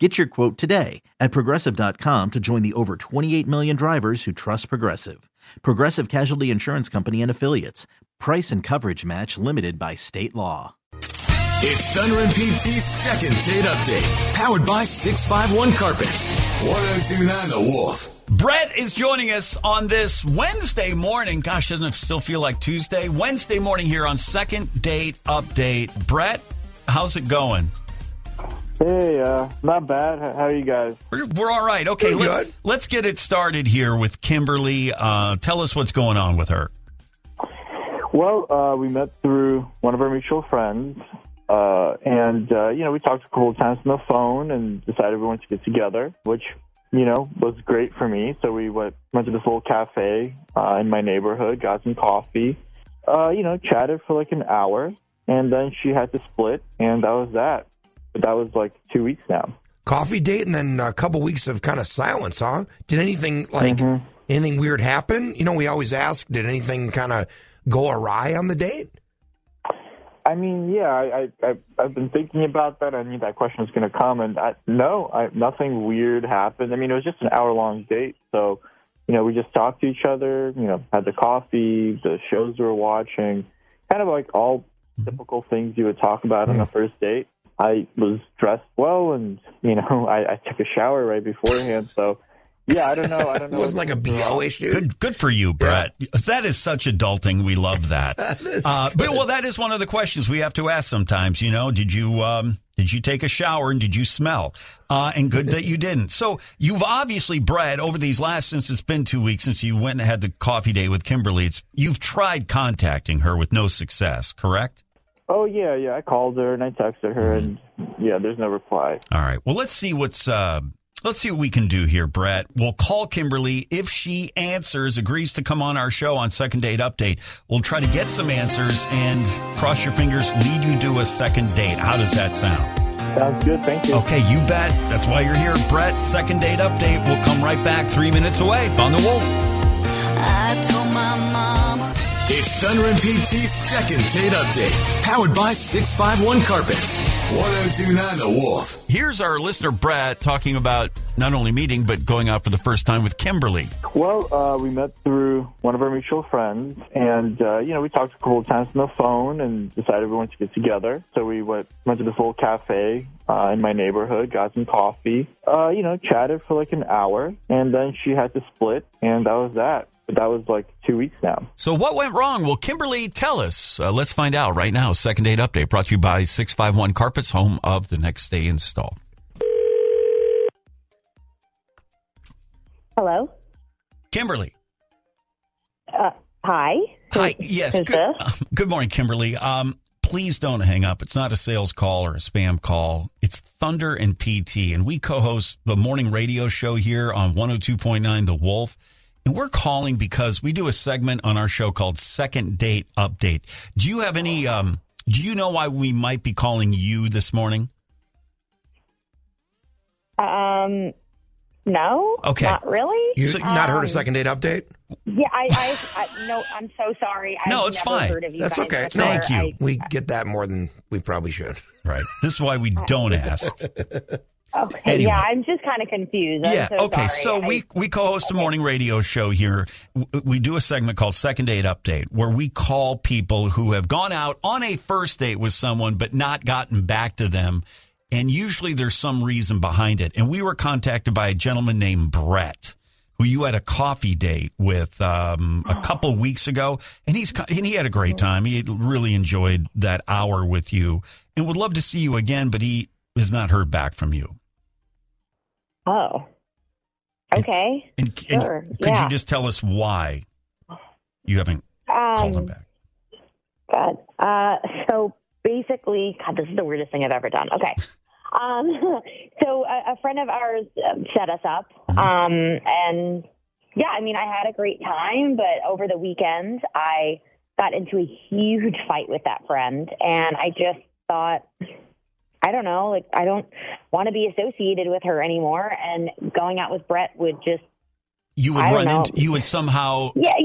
Get your quote today at Progressive.com to join the over 28 million drivers who trust Progressive. Progressive Casualty Insurance Company and Affiliates. Price and coverage match limited by state law. It's Thunder and PT's second date update, powered by 651 Carpets. 102.9 The Wolf. Brett is joining us on this Wednesday morning. Gosh, doesn't it still feel like Tuesday? Wednesday morning here on Second Date Update. Brett, how's it going? Hey, not bad. How are you guys? We're all right. Okay, let's get it started here with Kimberly. Tell us what's going on with her. Well, we met through one of our mutual friends, and we talked a couple of times on the phone and decided we wanted to get together, which, you know, was great for me. So we went to this little cafe in my neighborhood, got some coffee, chatted for like an hour, and then she had to split, and that was that. But that was like 2 weeks now. Coffee date and then a couple weeks of kind of silence, huh? Did anything anything weird happen? You know, we always ask, did anything kind of go awry on the date? I mean, yeah, I've been thinking about that. I knew that question was going to come, and nothing weird happened. I mean, it was just an hour-long date, so, you know, we just talked to each other, you know, had the coffee, the shows we were watching, kind of like all typical things you would talk about on a first date. I was dressed well, and, you know, I took a shower right beforehand. So, yeah, I don't know. It wasn't like a BO issue. Good for you, Brett. Yeah. That is such adulting. We love that. But that is one of the questions we have to ask sometimes. You know, did you take a shower and did you smell? And good that you didn't. So you've obviously, Brett, since it's been 2 weeks since you went and had the coffee date with Kimberly, you've tried contacting her with no success, correct? Oh, yeah. I called her and I texted her, and yeah, there's no reply. All right. Well, let's see what we can do here, Brett. We'll call Kimberly. If she answers, agrees to come on our show on Second Date Update, we'll try to get some answers and, cross your fingers, lead you to a second date. How does that sound? Sounds good. Thank you. Okay, you bet. That's why you're here, Brett. Second Date Update. We'll come right back 3 minutes away on The Wolf. I told my mom. It's Thunder and PT's second date update, powered by 651 Carpets. 102.9 The Wolf. Here's our listener, Brett, talking about not only meeting, but going out for the first time with Kimberly. Well, we met through one of our mutual friends, and, we talked a couple of times on the phone and decided we wanted to get together. So we went to this little cafe in my neighborhood, got some coffee, chatted for like an hour, and then she had to split, and that was that. But that was like 2 weeks now. So what went wrong? Well, Kimberly, tell us. Let's find out right now. Second Date Update brought to you by 651 Carpets, home of the next day install. Hello? Kimberly. Hi. Hi. Yes. Good morning, Kimberly. Please don't hang up. It's not a sales call or a spam call. It's Thunder and PT, and we co-host the morning radio show here on 102.9 The Wolf. And we're calling because we do a segment on our show called Second Date Update. Do you have any, do you know why we might be calling you this morning? No. Okay. Not really. You've not heard a Second Date Update? Yeah, I no, I'm so sorry. No, it's fine. Heard of you. That's okay. No, thank you. We get that more than we probably should. Right. This is why we don't ask. Okay, anyway. Yeah, I'm just kind of confused. Sorry. So we co-host a morning radio show here. We do a segment called Second Date Update where we call people who have gone out on a first date with someone but not gotten back to them, and usually there's some reason behind it. And we were contacted by a gentleman named Brett, who you had a coffee date with a couple weeks ago, and he had a great time. He really enjoyed that hour with you and would love to see you again, but he has not heard back from you. Oh, okay. And sure. Could you just tell us why you haven't called him back? God. So basically, God, this is the weirdest thing I've ever done. Okay. So a friend of ours set us up. And yeah, I mean, I had a great time, but over the weekend, I got into a huge fight with that friend, and I just thought, I don't know, like, I don't want to be associated with her anymore, and going out with Brett would just, you would somehow hear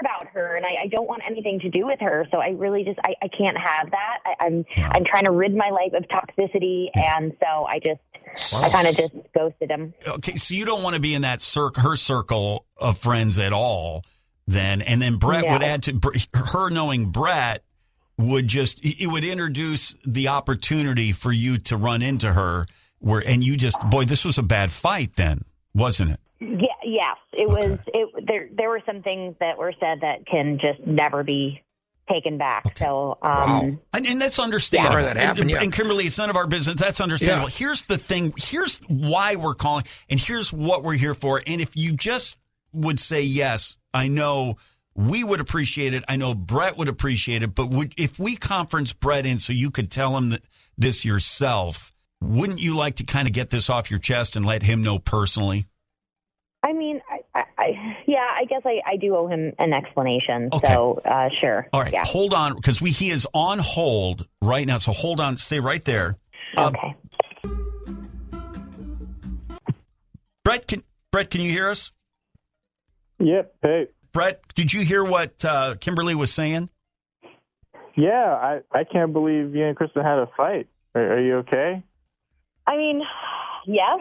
about her, and I don't want anything to do with her. So I really just, I can't have that. I'm trying to rid my life of toxicity. And so I just, I kind of just ghosted him. Okay. So you don't want to be in that her circle of friends at all then. And then Brett would add to her knowing Brett would just, it would introduce the opportunity for you to run into her and you just, boy, this was a bad fight then, wasn't it? Yeah. Yes, it was. It, there were some things that were said that can just never be taken back. Okay. So, and that's understandable. Sorry that happened. And Kimberly, it's none of our business. That's understandable. Yeah. Here's the thing. Here's why we're calling, and here's what we're here for. And if you just would say yes, I know we would appreciate it. I know Brett would appreciate it. But if we conference Brett in so you could tell him this yourself, wouldn't you like to kind of get this off your chest and let him know personally? I mean, I guess I do owe him an explanation. Okay. So, sure. All right. Yeah. Hold on, because he is on hold right now. So hold on. Stay right there. Okay. Brett, can you hear us? Yep. Hey. Brett, did you hear what Kimberly was saying? Yeah. I can't believe you and Kristen had a fight. Are you okay? I mean, yes.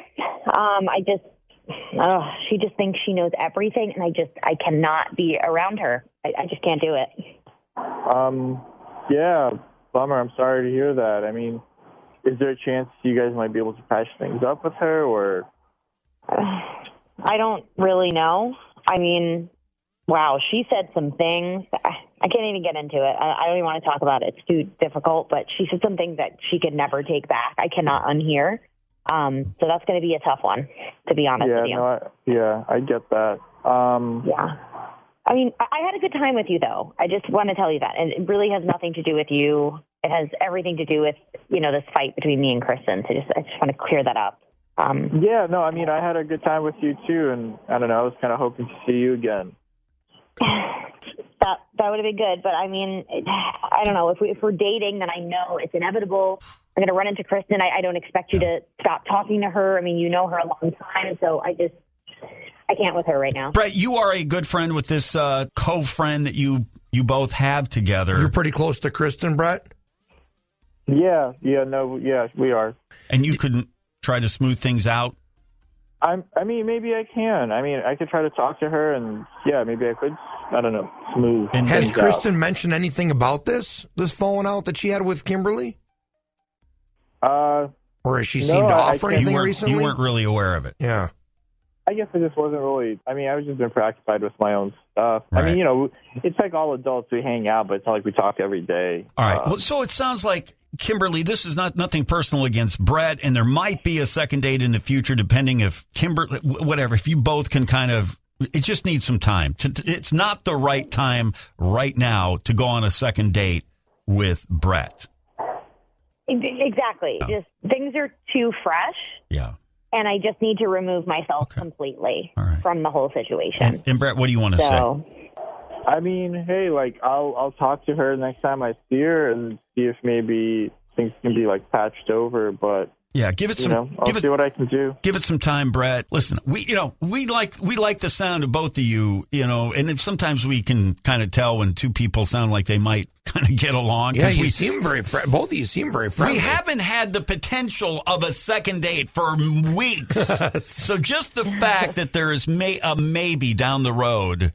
She just thinks she knows everything, and I cannot be around her. I just can't do it. Yeah, bummer. I'm sorry to hear that. I mean, is there a chance you guys might be able to patch things up with her, or? I don't really know. I mean, wow, she said some things. I can't even get into it. I don't even want to talk about it. It's too difficult, but she said some things that she could never take back. I cannot unhear. So that's going to be a tough one, to be honest with you. No, I get that. Yeah. I mean, I had a good time with you, though. I just want to tell you that. And it really has nothing to do with you. It has everything to do with, you know, this fight between me and Kristen. So I just want to clear that up. Yeah, no, I mean, I had a good time with you, too. And I don't know, I was kind of hoping to see you again. That would have been good. But, I mean, I don't know. If we're dating, then I know it's inevitable. I'm going to run into Kristen. I don't expect you to stop talking to her. I mean, you know her a long time, so I can't with her right now. Brett, you are a good friend with this co-friend that you both have together. You're pretty close to Kristen, Brett? Yeah, we are. And you couldn't try to smooth things out? I mean, maybe I can. I mean, I could try to talk to her, and yeah, maybe I could. I don't know, smooth. And has Kristen mentioned anything about this falling out that she had with Kimberly? Or has she seemed to offer anything recently? You weren't really aware of it. Yeah. I guess I just wasn't really. I mean, I was just been preoccupied with my own stuff. Right. I mean, you know, it's like all adults, we hang out, but it's not like we talk every day. All right. Well, so it sounds like, Kimberly, this is nothing personal against Brett, and there might be a second date in the future, depending if Kimberly, whatever, if you both can kind of, it just needs some time. It's not the right time right now to go on a second date with Brett. Exactly. Just things are too fresh. Yeah. And I just need to remove myself completely from the whole situation. And Brett, what do you want to say? I mean, hey, like I'll talk to her next time I see her and see if maybe things can be like patched over, but yeah, give it some. I'll see what I can do. Give it some time, Brett. Listen, we like the sound of both of you, you know, and sometimes we can kind of tell when two people sound like they might kind of get along. Yeah, both of you seem very friendly. We haven't had the potential of a second date for weeks, so just the fact that there is a maybe down the road.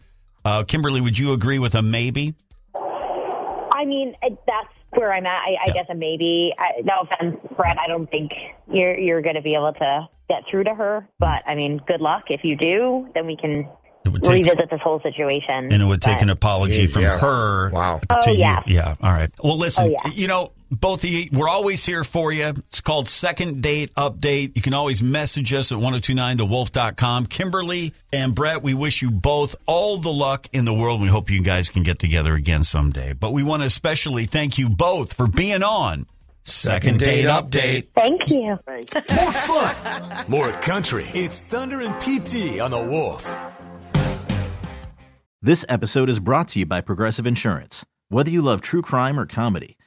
Kimberly, would you agree with a maybe? I mean, that's where I'm at. I guess a maybe. No offense, Brett. I don't think you're going to be able to get through to her. But, I mean, good luck. If you do, then we can revisit this whole situation. And it would take an apology from her. Wow. To you. Yeah. All right. Well, listen, you know, both of you, we're always here for you. It's called Second Date Update. You can always message us at 1029thewolf.com. Kimberly and Brett, we wish you both all the luck in the world. We hope you guys can get together again someday. But we want to especially thank you both for being on Second Date Update. Thank you. More fun, more country. It's Thunder and PT on the Wolf. This episode is brought to you by Progressive Insurance. Whether you love true crime or comedy,